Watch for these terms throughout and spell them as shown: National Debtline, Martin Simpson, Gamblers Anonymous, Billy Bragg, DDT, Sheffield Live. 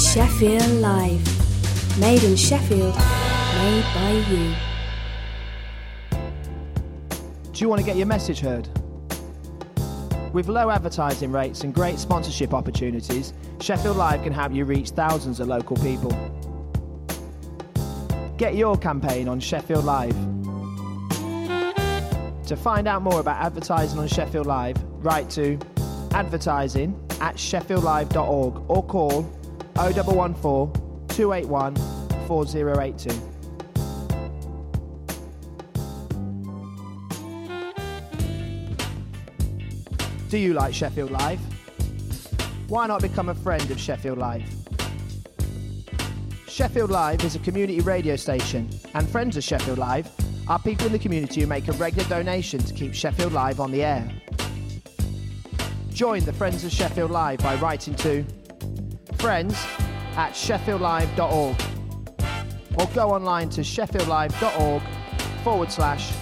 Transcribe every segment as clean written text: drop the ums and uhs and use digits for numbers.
Sheffield Live. Made in Sheffield. Made by you. Do you want to get your message heard? With low advertising rates and great sponsorship opportunities, Sheffield Live can help you reach thousands of local people. Get your campaign on Sheffield Live. To find out more about advertising on Sheffield Live, write to advertising@sheffieldlive.org or call 0114 281 4082. Do you like Sheffield Live? Why not become a friend of Sheffield Live? Sheffield Live is a community radio station, and friends of Sheffield Live are people in the community who make a regular donation to keep Sheffield Live on the air. Join the Friends of Sheffield Live by writing to friends@sheffieldlive.org or go online to sheffieldlive.org/friends.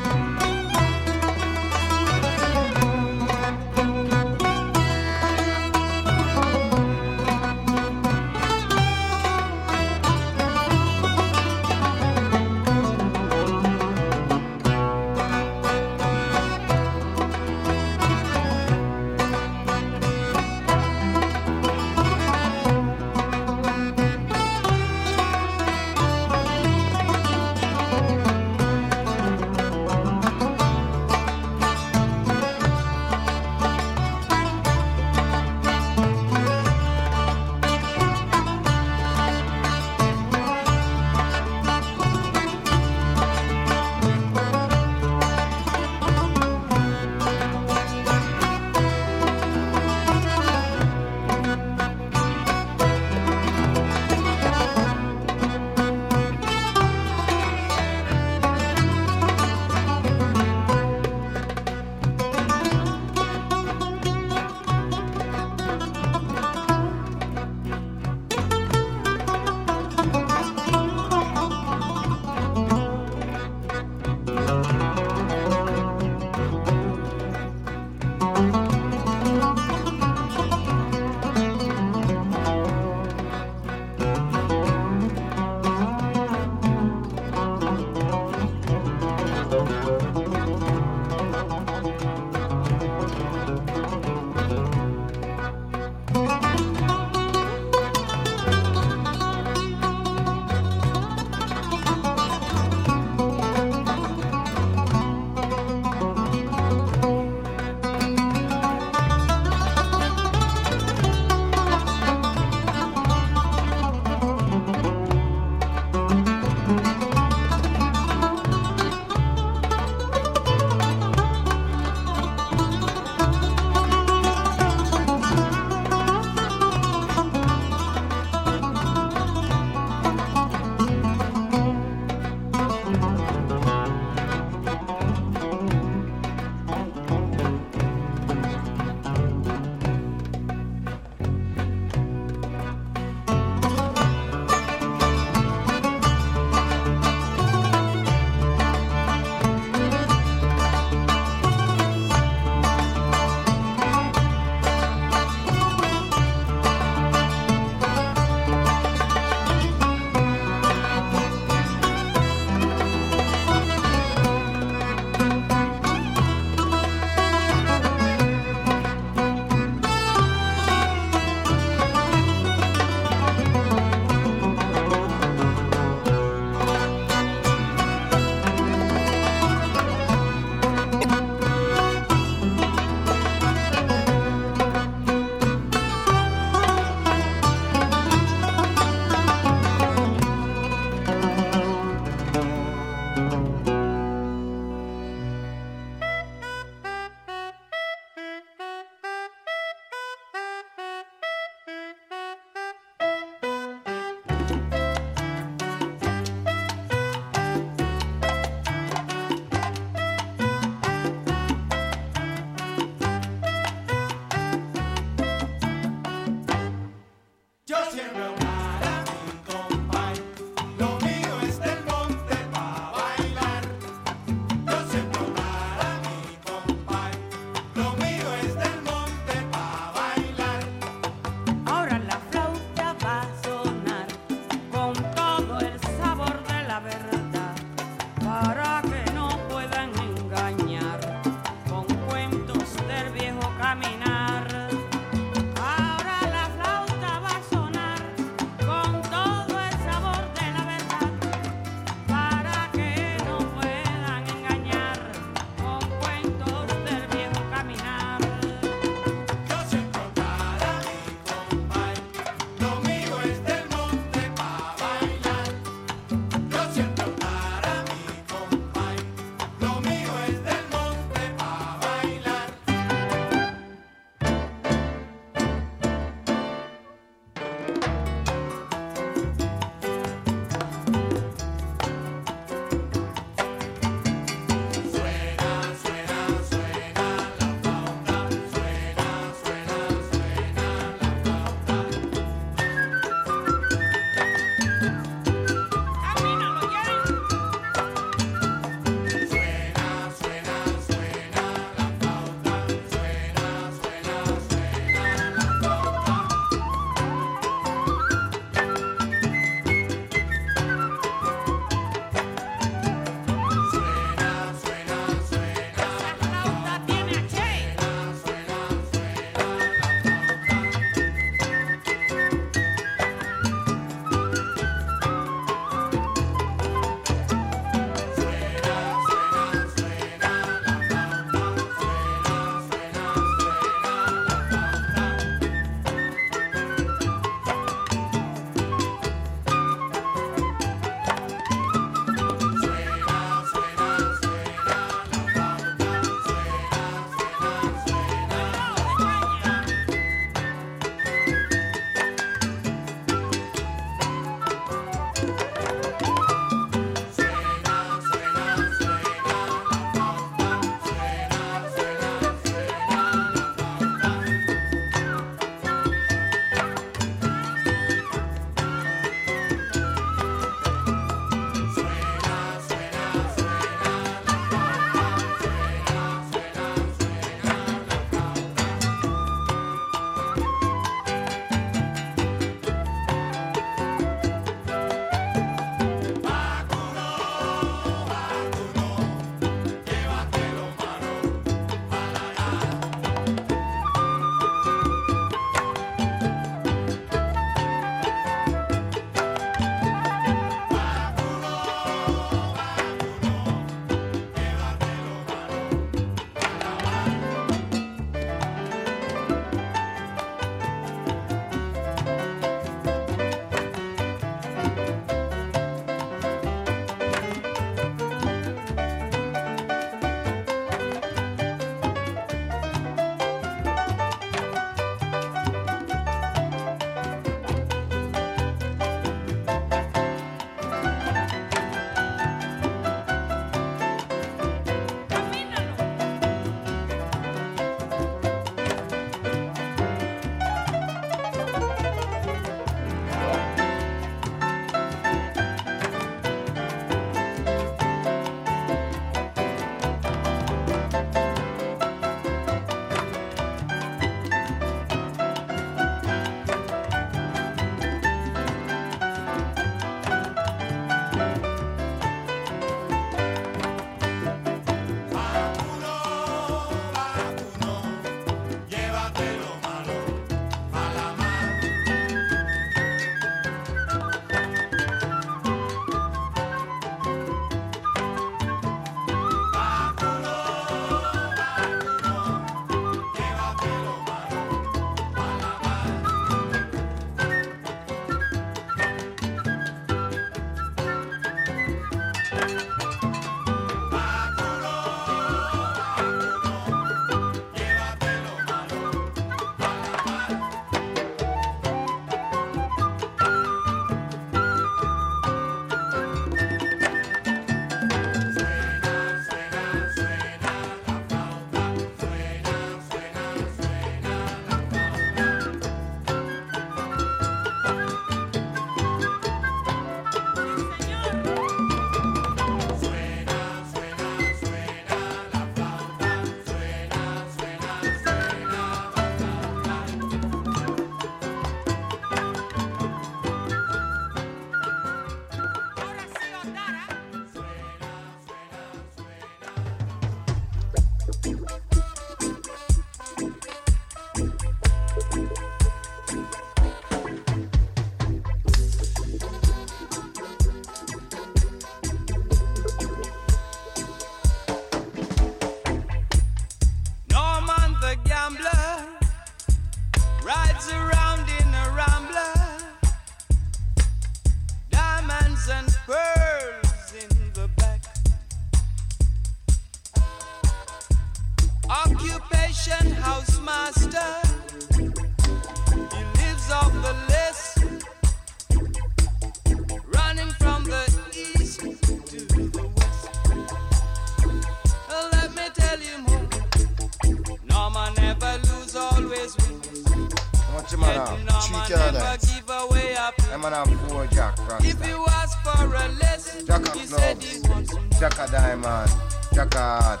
I'm gonna have four Jack Rasta. If he was for a lesson, Jack he said he wants some. Jack a diamond, Jack a heart,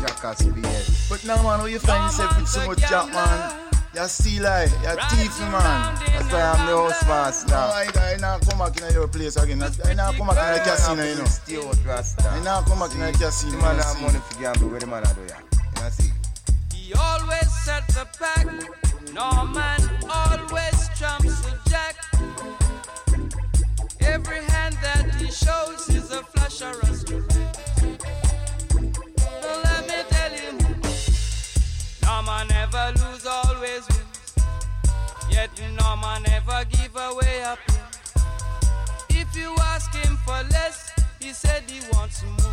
Jack a space. But now, man, how you find yourself with so much Jack, man? You're a stealer, you're a thief, man. That's why I'm the house master. No, I not come back in your place again. I not come back in the casino, you know. Stay out, Rasta. I not come back in the casino. The man have money for gamble, where the man do ya? You know, see? He always sets a pack. Norman always trumps a jack. Every hand that he shows is a flush or a stroke. So let me tell you, Norman never lose, always wins. Yet you Norman never give away a pin. If you ask him for less, he said he wants more.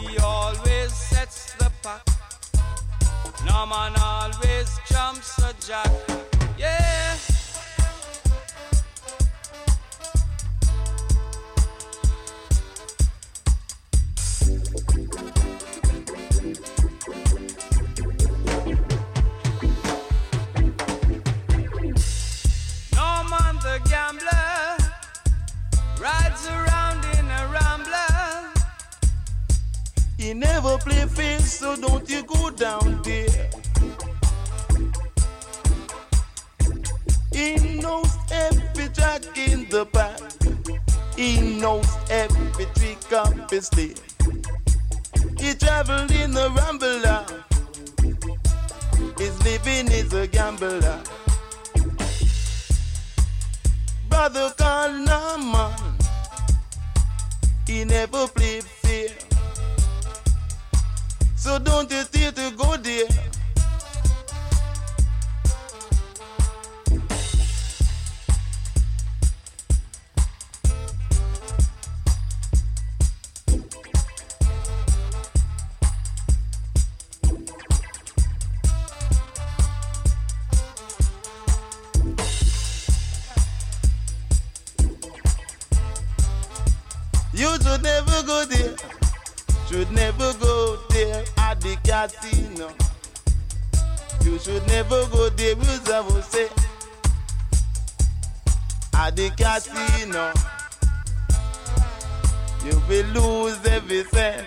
He always sets the pack. Norman always jumps a jack. Yeah. Norman the gambler rides around in a rambler. He never play fair, so don't you go down there. He knows every jack in the pack. He knows every trick up his sleeve. He traveled in a rambler. His living is a gambler. Brother Khulumani, he never played fair. So don't you dare to go there. You should never go there. Should never go there at the casino. You should never go there, rules I will say. At the casino, you will lose every cent.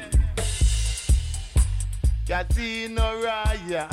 Casino Royale.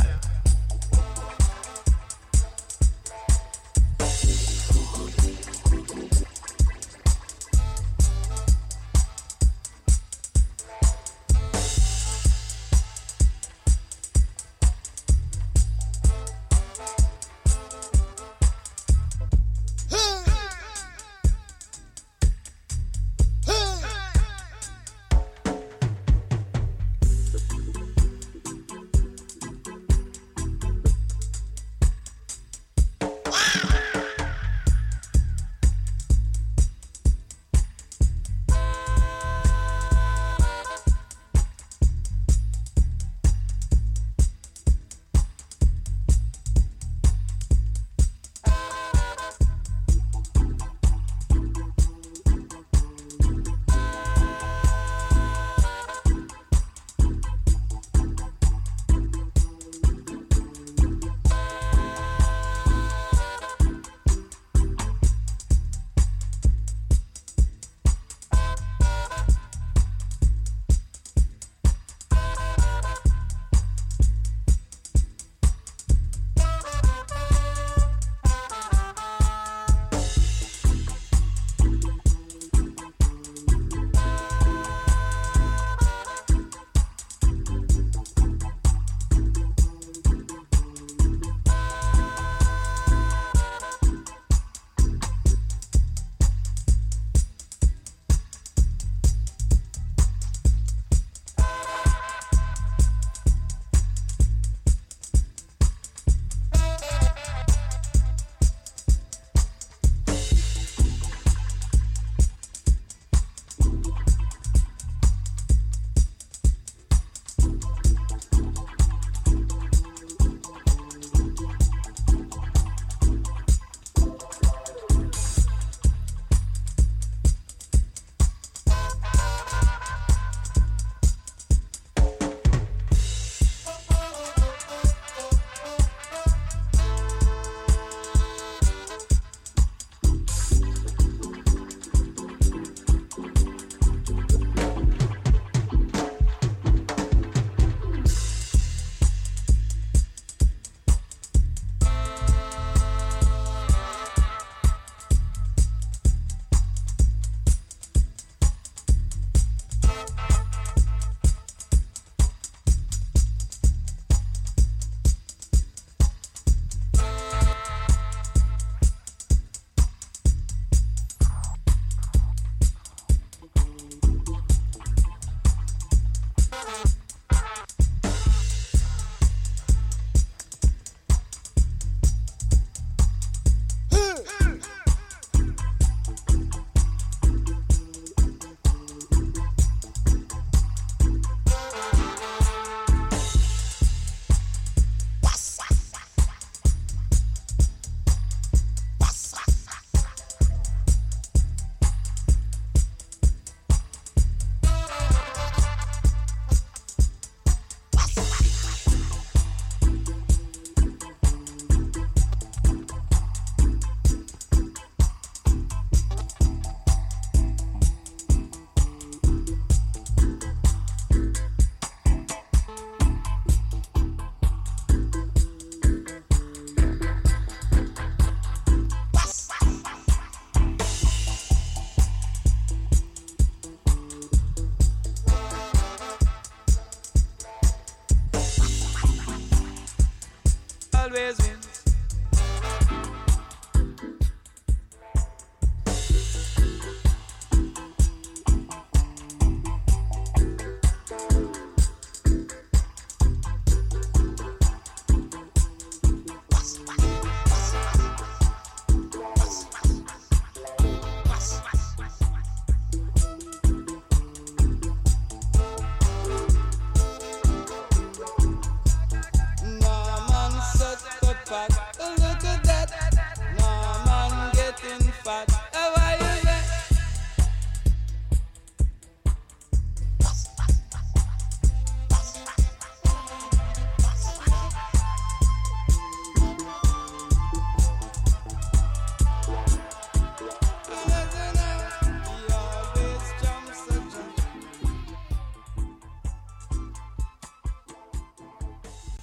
bad. How are you, man?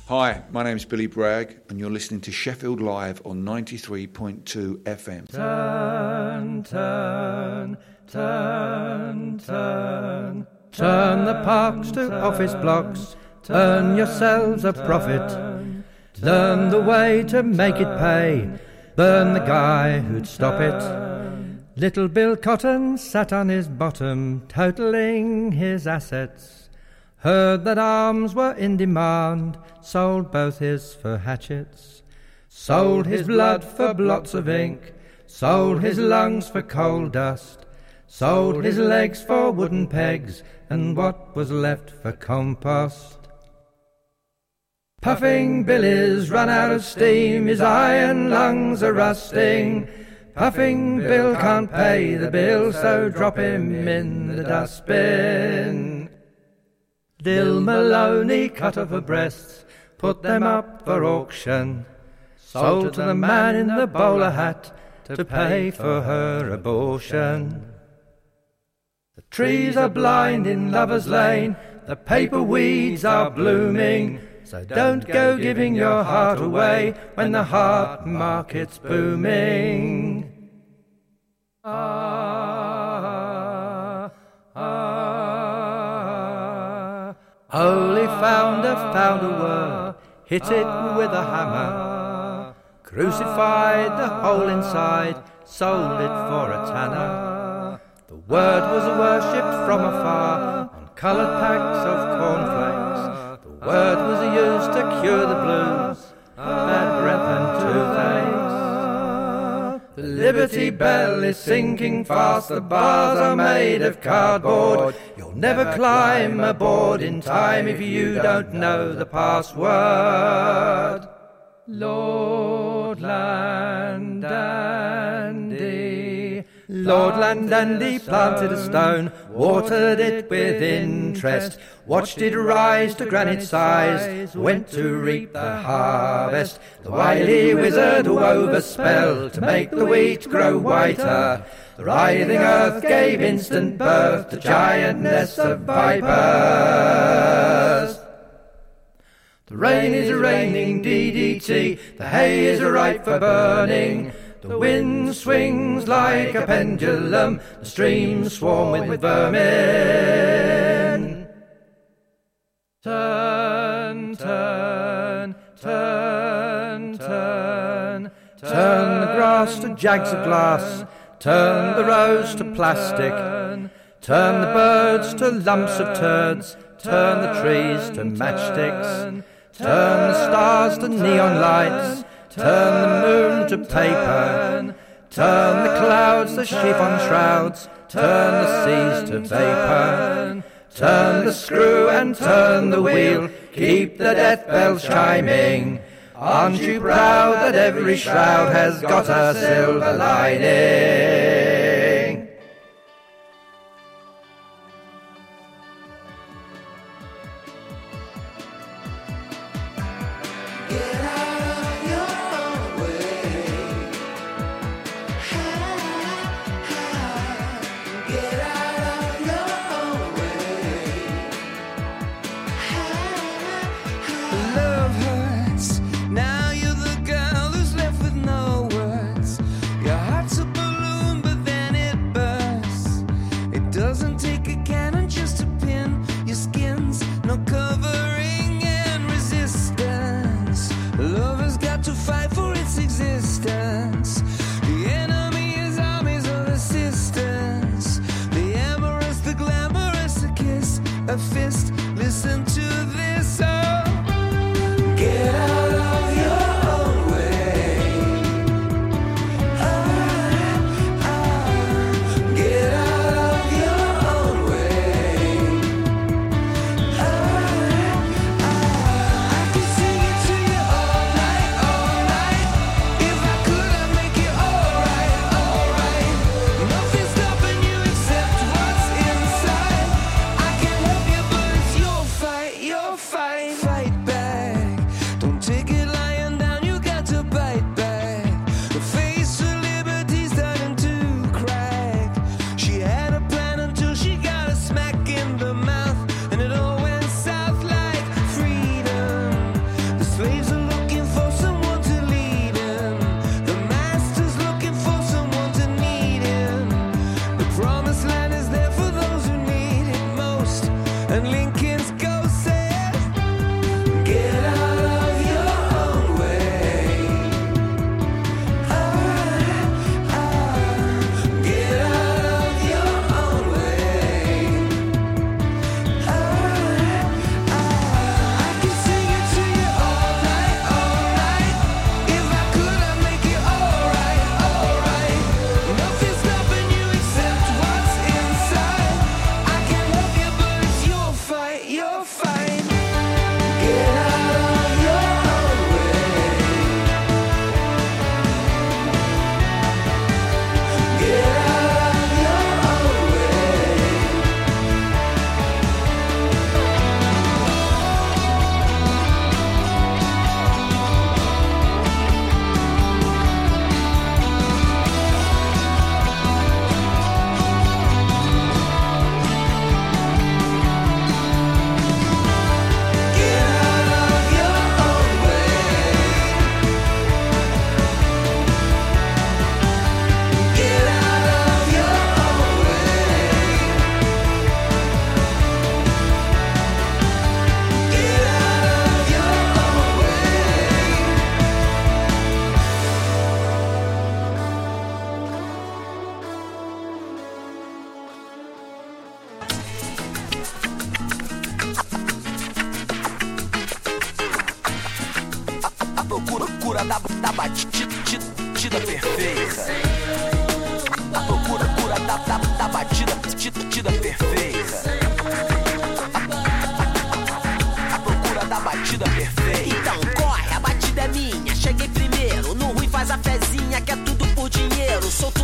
Hi, my name's Billy Bragg, and you're listening to Sheffield Live on 93.2 FM. Turn, turn, turn, turn. Turn the parks to office blocks. Earn yourselves a profit. Learn the way to make it pay. Burn the guy who'd stop it. Little Bill Cotton sat on his bottom, totaling his assets. Heard that arms were in demand, sold both his for hatchets. Sold his blood for blots of ink, sold his lungs for coal dust. Sold his legs for wooden pegs, and what was left for compost. Puffing Billy's run out of steam, his iron lungs are rusting. Puffing Bill can't pay the bill, so drop him in the dustbin. Dil Maloney cut off her breasts, put them up for auction. Sold to the man in the bowler hat to pay for her abortion. The trees are blind in Lover's Lane, the paper weeds are blooming. So don't go giving your heart away when the heart market's booming. Holy founder found a word, hit it with a hammer. Crucified the whole inside, sold it for a tanner. The word was worshipped from afar on coloured packs of cornflakes. The word was used to cure the blues, bad breath and toothaches. The Liberty Bell is sinking fast, the bars are made of cardboard. You'll never climb aboard in time if you don't know the password. Lord Landandi, Lord Landandi planted a stone, watered it with interest, watched it rise to granite size, went to reap the harvest. The wily wizard wove a spell to make the wheat grow whiter. The writhing earth gave instant birth to giant nests of vipers. The rain is raining DDT, the hay is ripe for burning. The wind swings like a pendulum, the streams swarm with vermin. Turn, turn, turn, turn. Turn the grass to jags of glass. Turn the rose to plastic, turn the birds to lumps of turds, turn the trees to matchsticks, turn the stars to neon lights, turn the moon to paper, turn the clouds to chiffon shrouds, turn the seas to vapor, turn the screw and turn the wheel, keep the death bell chiming. Aren't you proud that every shroud has got a silver lining? Get out of your own way. Ha, ha. Get out of your own way. Ha, ha. Love hurts. Now you're the girl who's left with no words. Your heart's a balloon.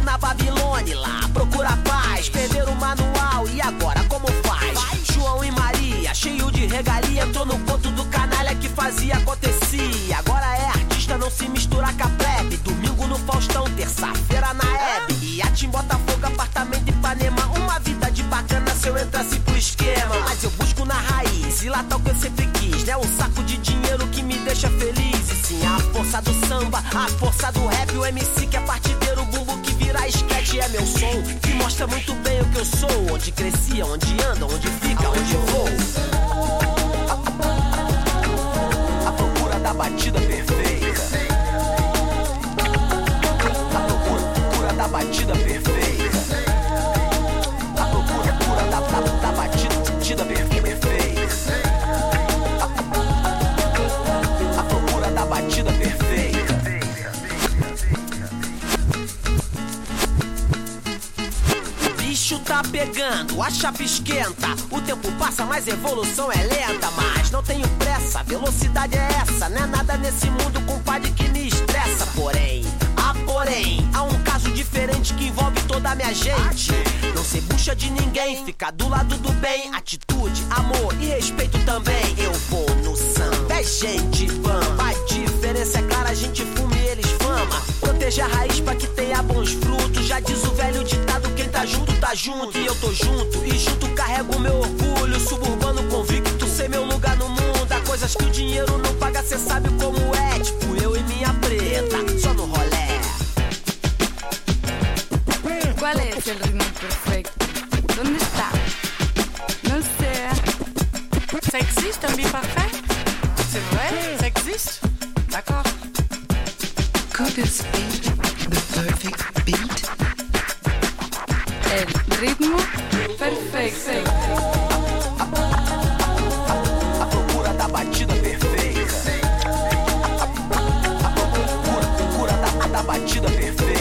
na Babilônia, lá procura paz. Perderam o manual e agora como faz? João e Maria, cheio de regalia, entrou no conto do canalha que fazia acontecia. Agora é artista, não se mistura com a plebe. Domingo no Faustão, terça-feira na Hebe. E a Tim Botafogo, apartamento em Ipanema. Uma vida de bacana se eu entrasse pro esquema. Mas eu busco na raiz e lá tá o que eu sempre quis, né? Um saco de dinheiro que me deixa feliz. E sim, a força do samba, a força do rap. O MC que é partideiro, o bumbo que vira esquete. É meu som que mostra muito bem o que eu sou. Onde crescia, onde anda, onde fica, onde eu vou. A procura da batida perfeita. A procura da batida perfeita. A procura da batida perfeita. Batida perfeita. O bicho tá pegando, a chapa esquenta. O tempo passa, mas a evolução é lenta. Mas não tenho pressa, a velocidade é essa. Não é nada nesse mundo, compadre, que me estressa. Porém, há um caso diferente que envolve toda a minha gente. Não se bucha de ninguém, fica do lado do bem. Atitude, amor e respeito também. Eu vou no samba, é gente bamba. A diferença é clara, a gente fuma e eles fama. Proteja a raiz pra que tenha bons frutos. Já diz o velho ditado, quem tá junto, e eu tô junto. E junto carrego meu orgulho, suburbano convicto. Sei meu lugar no mundo, há coisas que o dinheiro não paga. Cê sabe como é, tipo eu e minha preta, só no rolê. ¿Cuál es el ritmo perfecto? ¿Dónde está? No sé. ¿Ça existe un beat parfait? C'est vrai, ça existe. D'accord. Could this be the perfect beat? El ritmo perfecto. A procura da batida perfeita. A procura da batida perfeita.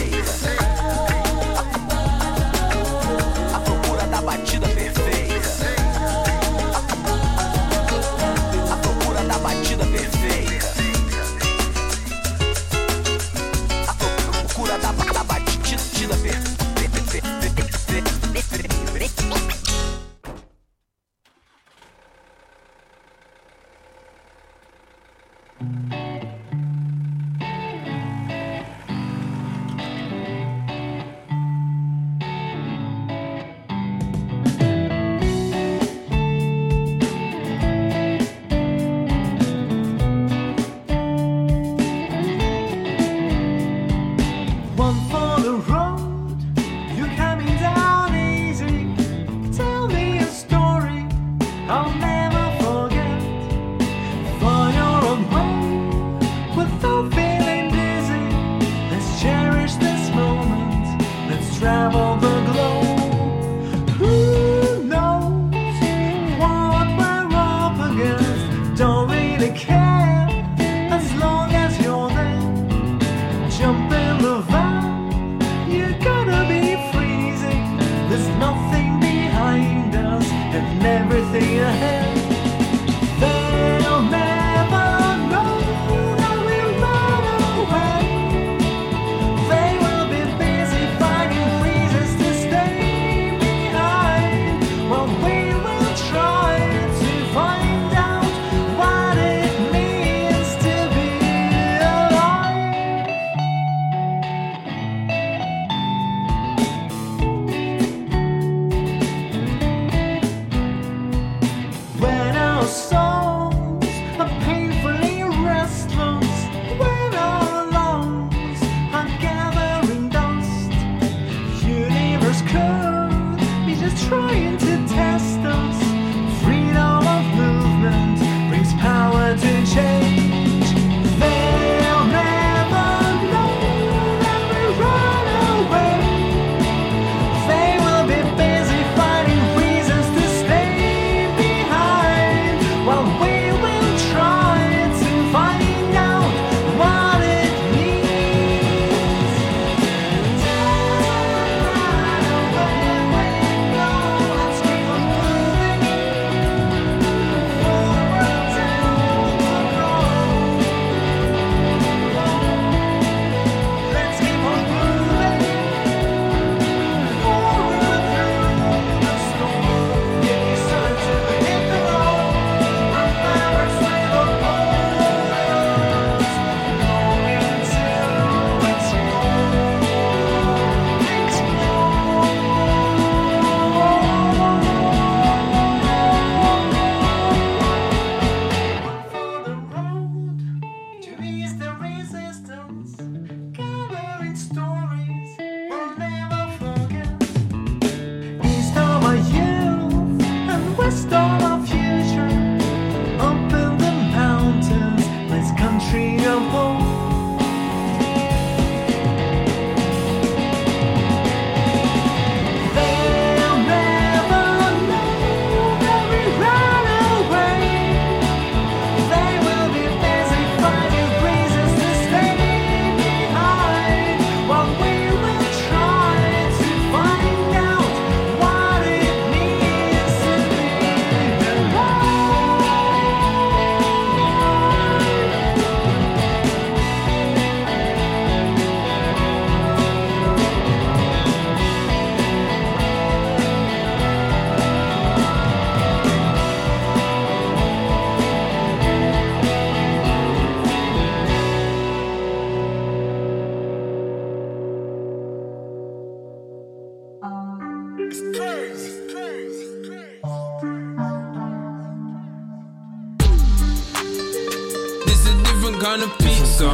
on a pizza.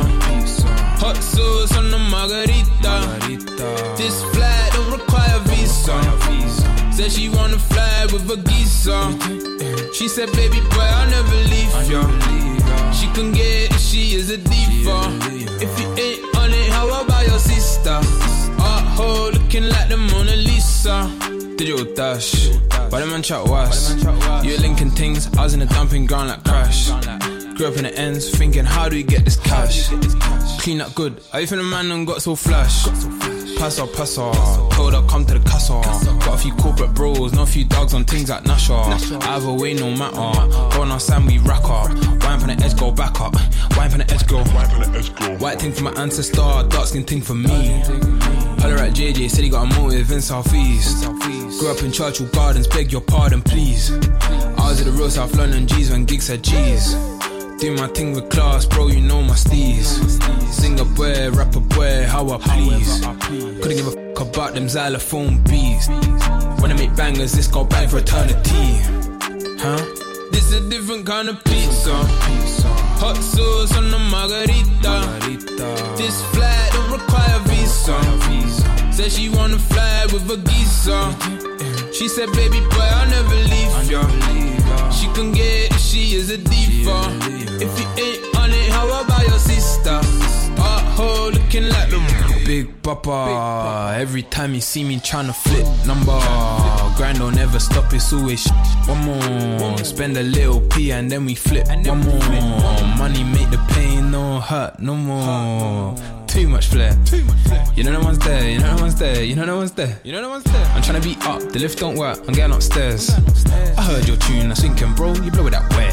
Hot sauce on a margarita. This flight don't require visa. Said she wanna fly with a geezer. She said, baby boy, I'll never leave ya. She can get it, she is a diva. If you ain't on it, how about your sister? Art hole looking like the Mona Lisa. Digital dash, by the man chat was. You linking things, I was in a dumping ground like Crash. Grew up in the ends, thinking how do we get this cash? Clean up good, how you feeling man and got so flash? Pass her, told her come to the castle. Got a few corporate bros, not a few dogs on things like Nasha. Either way no matter, going outside we rack up. Wine from the edge go back up, wine from the edge go. White thing for my ancestor, dark skin thing for me. Holler at JJ, said he got a motive in Southeast. Grew up in Churchill Gardens, beg your pardon please. I was at the real South London G's when gigs said G's. Do my thing with class, bro, you know my steez. Singer boy, rapper boy, how I please. Couldn't give a f*** about them xylophone bees. When I make bangers, this go bang for eternity. Huh? This a different kind of pizza. Hot sauce on the margarita. This flight don't require visa. Said she wanna fly with a geezer. She said, baby boy, I'll never leave ya. She can get it, she is a diva. If you ain't on it, how about your sister? Ho looking like the Big Papa. Every time you see me tryna flip number. Grind don't ever stop, it's always shit. One more. Spend a little P and then we flip. One more. Money make the pain no hurt no more. Too much flair. You know no one's there, you know no one's there, you know no one's there, you know no one's there. I'm tryna be up, the lift don't work, I'm getting upstairs. I heard your tune, I was thinking, bro, you blow it that way.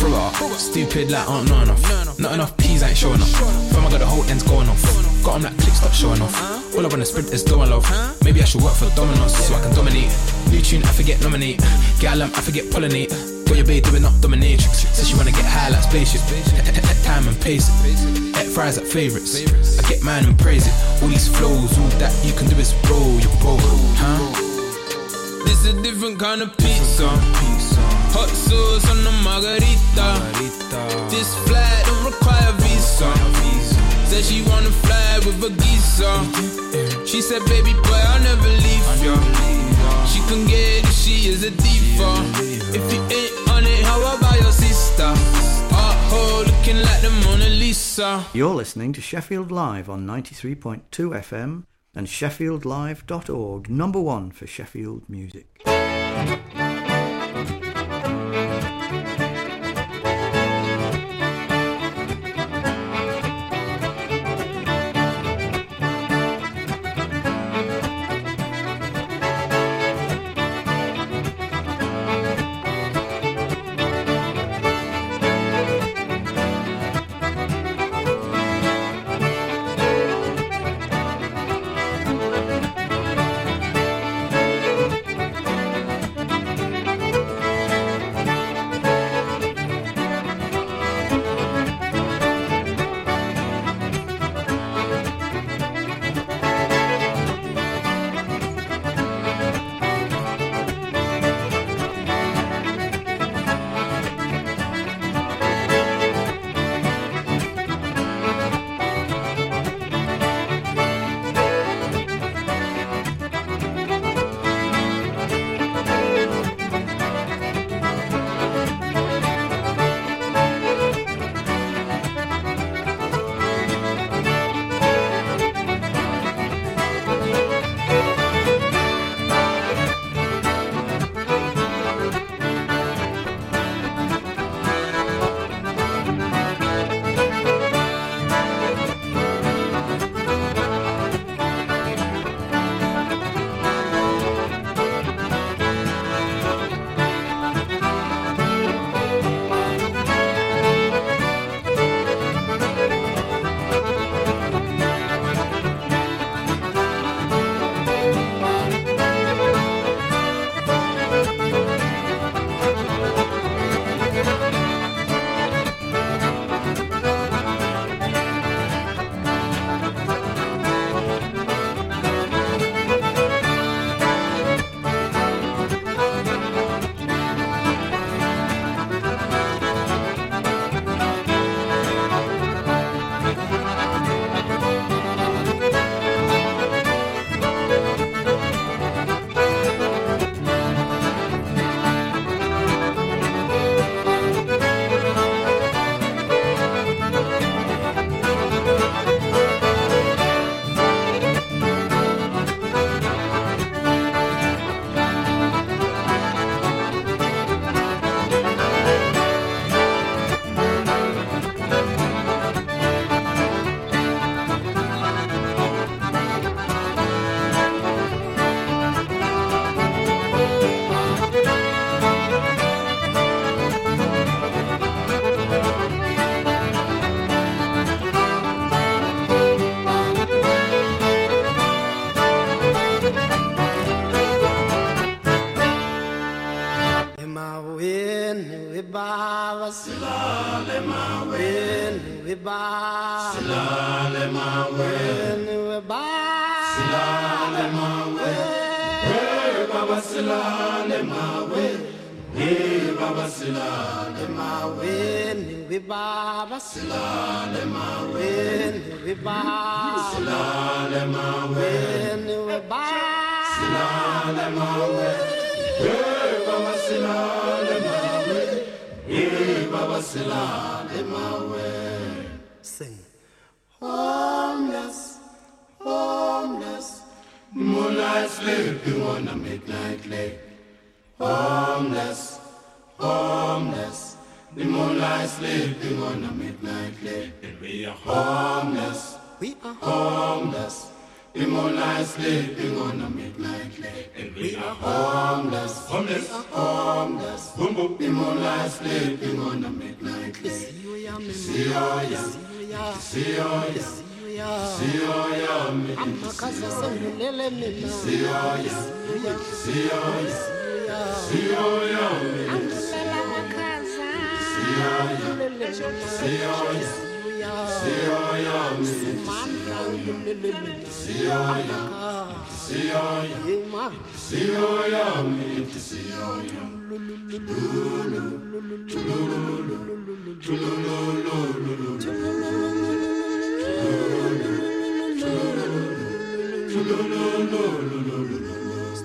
Throw it up, stupid like aren't not enough. Not enough peas ain't showing up. Fam, I got the whole ends going off. Got them like clips, stop showing off. All I wanna sprint is doing love. Maybe I should work for Domino's so I can dominate. New tune, I forget nominate. Get a lamp, I forget pollinate. Got your babe doing up dominatrix. Says she wanna get high like spaceship. Time and pace it. Fries at favourites, I get mine and praise it. All these flows, all that you can do is roll your bowl, huh? This a different kind of pizza. Hot sauce on the margarita. This flight don't require visa. Said she wanna fly with a geezer. She said, baby boy, I'll never leave ya. She can get it, she is a diva. If you ain't on it, how about your sister? Looking like the Mona Lisa. You're listening to Sheffield Live on 93.2 FM and sheffieldlive.org, number one for Sheffield music. ba silale mawe we ba silale mawe we baba silale mawe we baba silale mawe we baba silale mawe we baba silale mawe we baba silale mawe we baba silale mawe we baba silale mawe. Sing. Homeless, homeless, moonlight sleeping on a midnight lake. Homeless, homeless, the moonlight sleeping on a midnight lake. And we are homeless, we are homeless, the moonlight sleeping on a midnight lake. And we are homeless, homeless, homeless, the moonlight sleeping on a midnight lake. See oh yeah.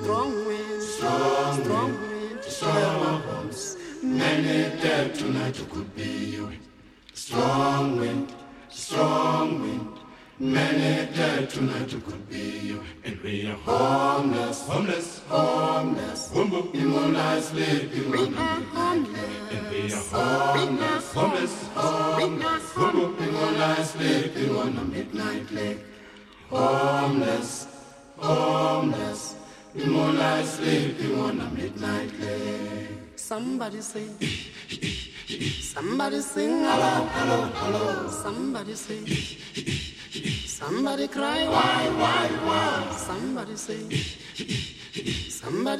Strong wind, strong, strong wind, strong homes. Many dead tonight who could be you. Strong wind, strong wind. Many dead tonight who could be you. And we are homeless, homeless, homeless. Boom, in moonlight sleeping on the midnight. And we are homeless, homeless, homeless. Boom, in moonlight sleeping on the midnight lake. Homeless, homeless, the moonlight sleeping on a midnight lake. Somebody sing, hello, hello, hello. Somebody sing, somebody cry, why, why. Somebody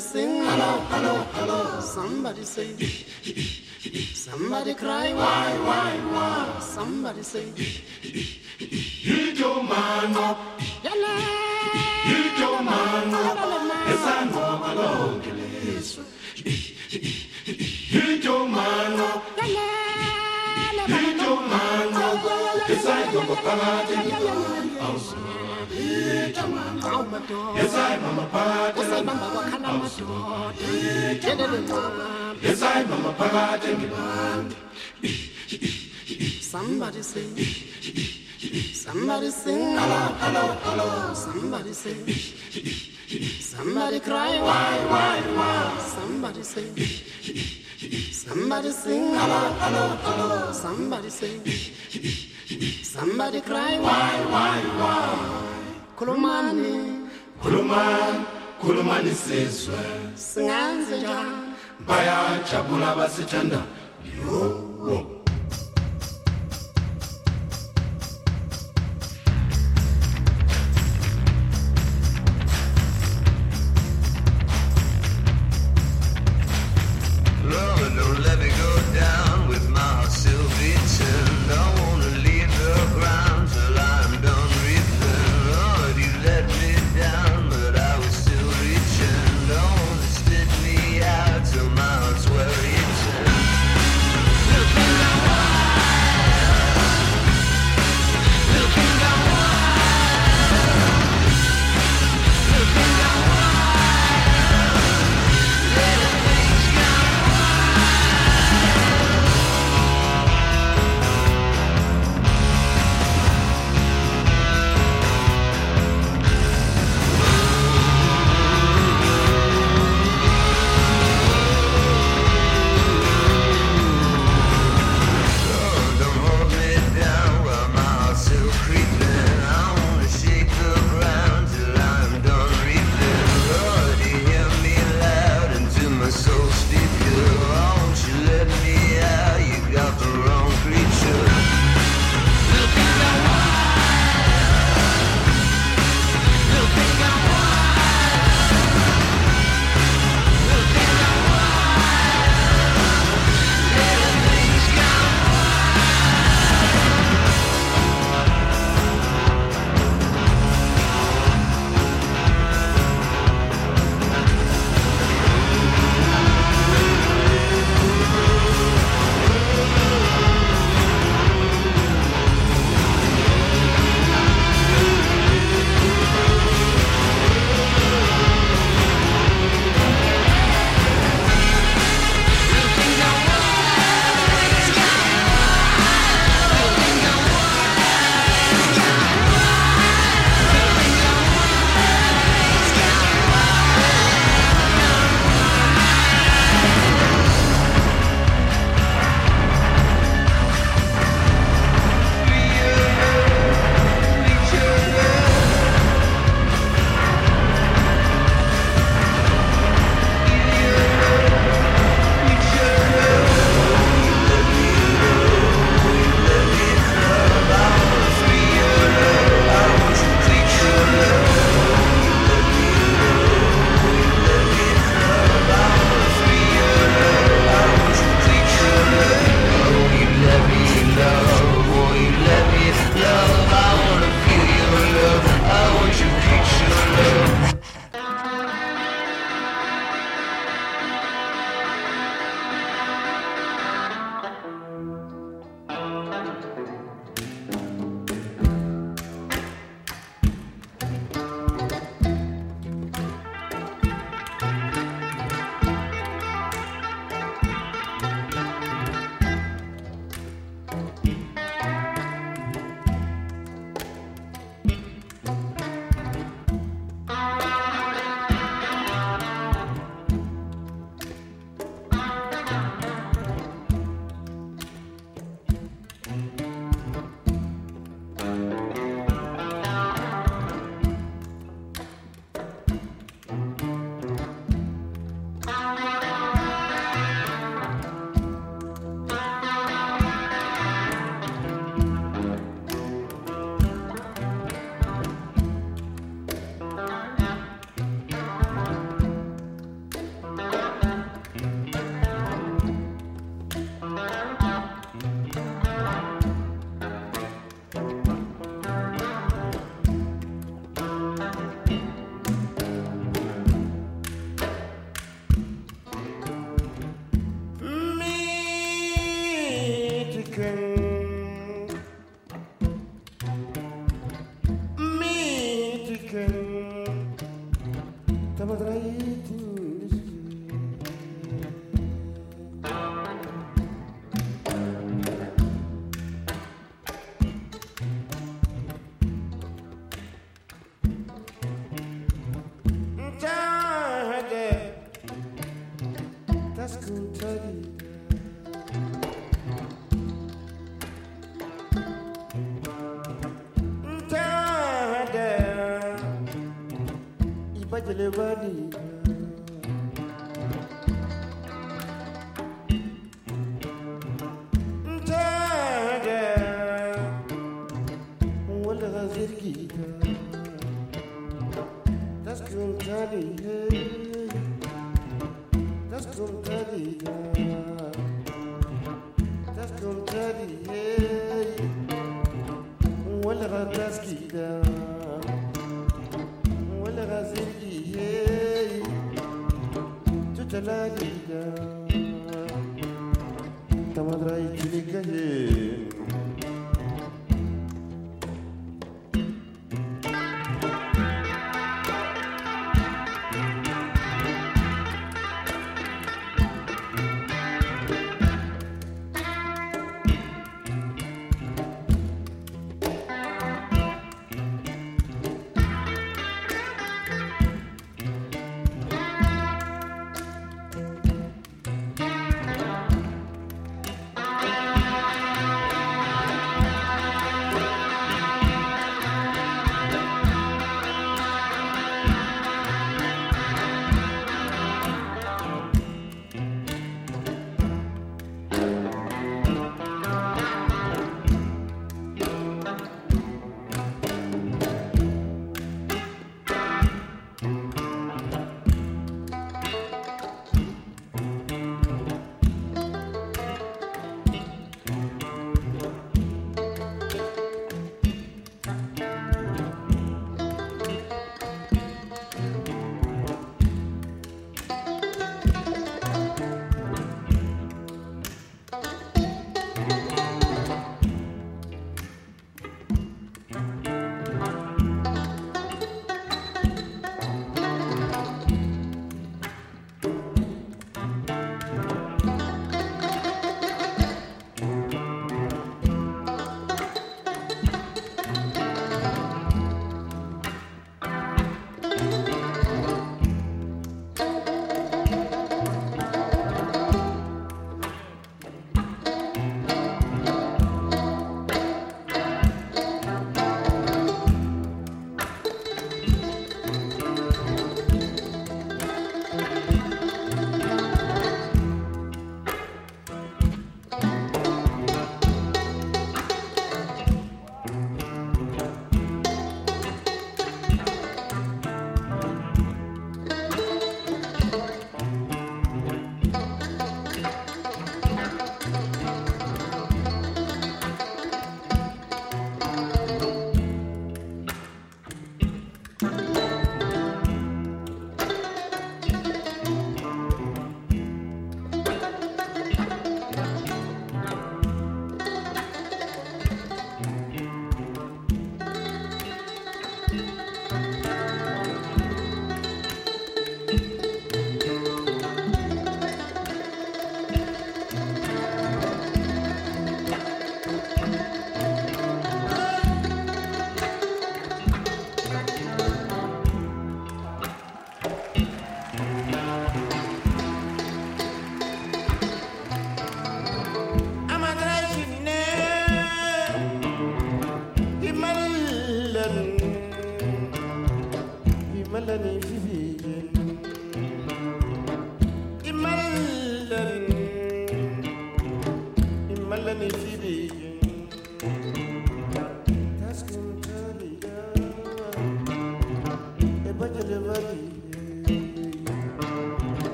sing, hello, hello, hello. Somebody sing, somebody cry, why. Somebody sing. You don't mind, you don't mind, yes I know my love. You don't mind, you don't mind, yes I know my party. You don't mind, yes I know my party. Yes I know my party. Somebody say. Somebody sing, hello, hello, hello. Somebody sing, somebody cry, why. Somebody sing, hello, hello, hello. Somebody sing, somebody cry, why. Khulumani says, sing and sing, baya chabula basitanda, yo. Look at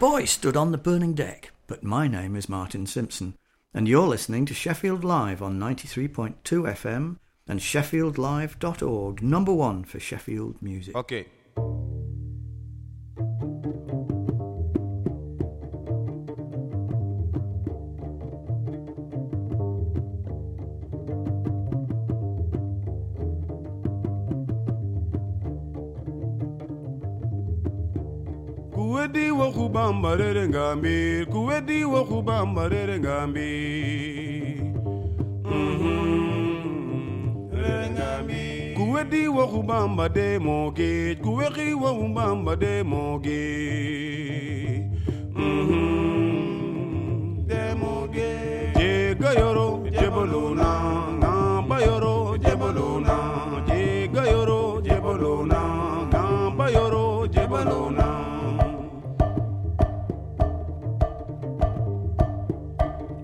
boy stood on the burning deck, but my name is Martin Simpson, and you're listening to Sheffield Live on 93.2 FM and sheffieldlive.org, number one for Sheffield music. Okay. Kuwedi wo kubamba rerengambi, kuwedi wo kubamba rerengambi. Rerengambi. Kuwedi wo kubamba de moge, kuwedi wo kubamba de moge. De moge. Jega yoro jebolona, namba yoro jebolona, jega yoro jebolona, namba yoro jebolona.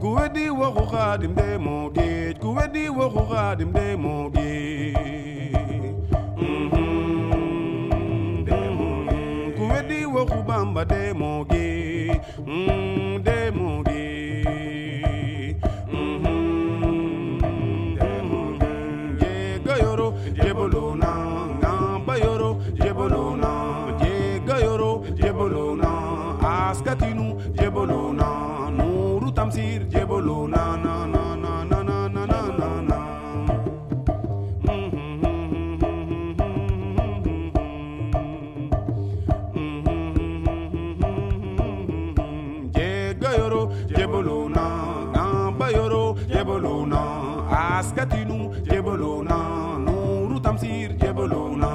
Kuwedi wo khadim de moge, kuwedi wo khadim de moge. De moge, kuwedi wo bamba de moge. De moge. De moge. Je gayoro, je bolona, ngamba yoro, je bolona, je gayoro, je bolona, askatinu, je bolona. Tamsir jebolo na na na na na na na na na na. Jegayoro jebolo na gambayoro jebolo na askatinu jebolo na nuru tamsir jebolo na.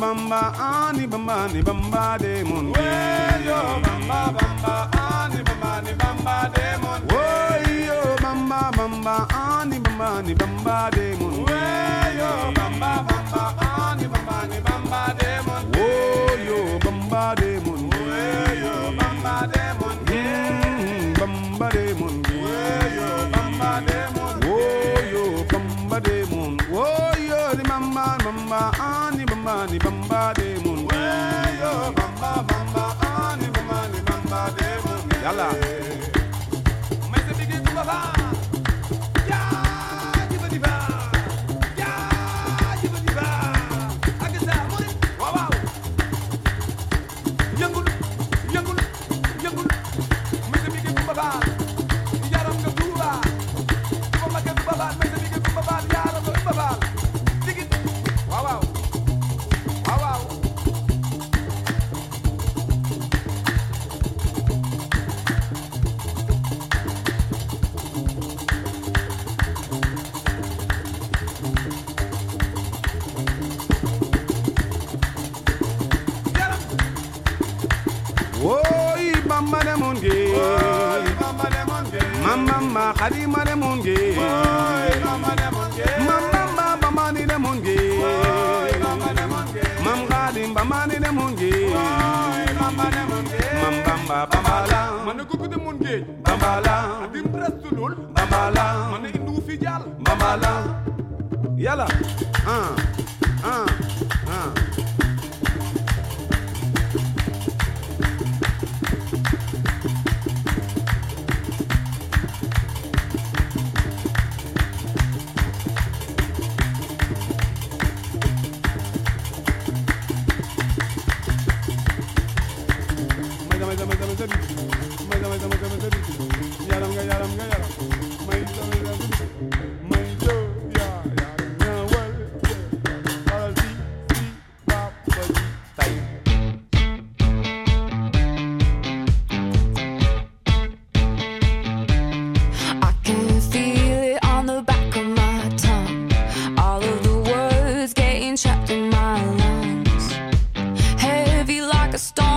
Bamba ani bamba ni bamba de mon yo bamba bamba ani bamba ni bamba de mon yo bamba bamba ani bamba ni bamba de mon yo bamba bamba ani bamba ni bamba de mon yo bamba de mon yo bamba de mon bamba de mon yo bamba de mon yo bamba de mon yo di mamba mamba ani Bamba ni bamba de mon, yo bamba bamba ani bamba ni bamba de mon. Yalla, mais c'est big to baba. Ya give it back, ya give it back. Agaza mon, wow wow. Yangul, yangul, yangul. Mais c'est big to baba. Yaram ka duba, bamba ka baba. Mais c'est big to baba. Yaram ka baba. Digit, wow wow. Mama Halima de Mungi, Mama Bamani de Mungi, Mam Halim Bamani de Mungi, Mam Bamba Bambala, Manuku de Mungi, Bambala, Dimprastul, Bambala, Manu Fijal, Bambala, Yala, Stop.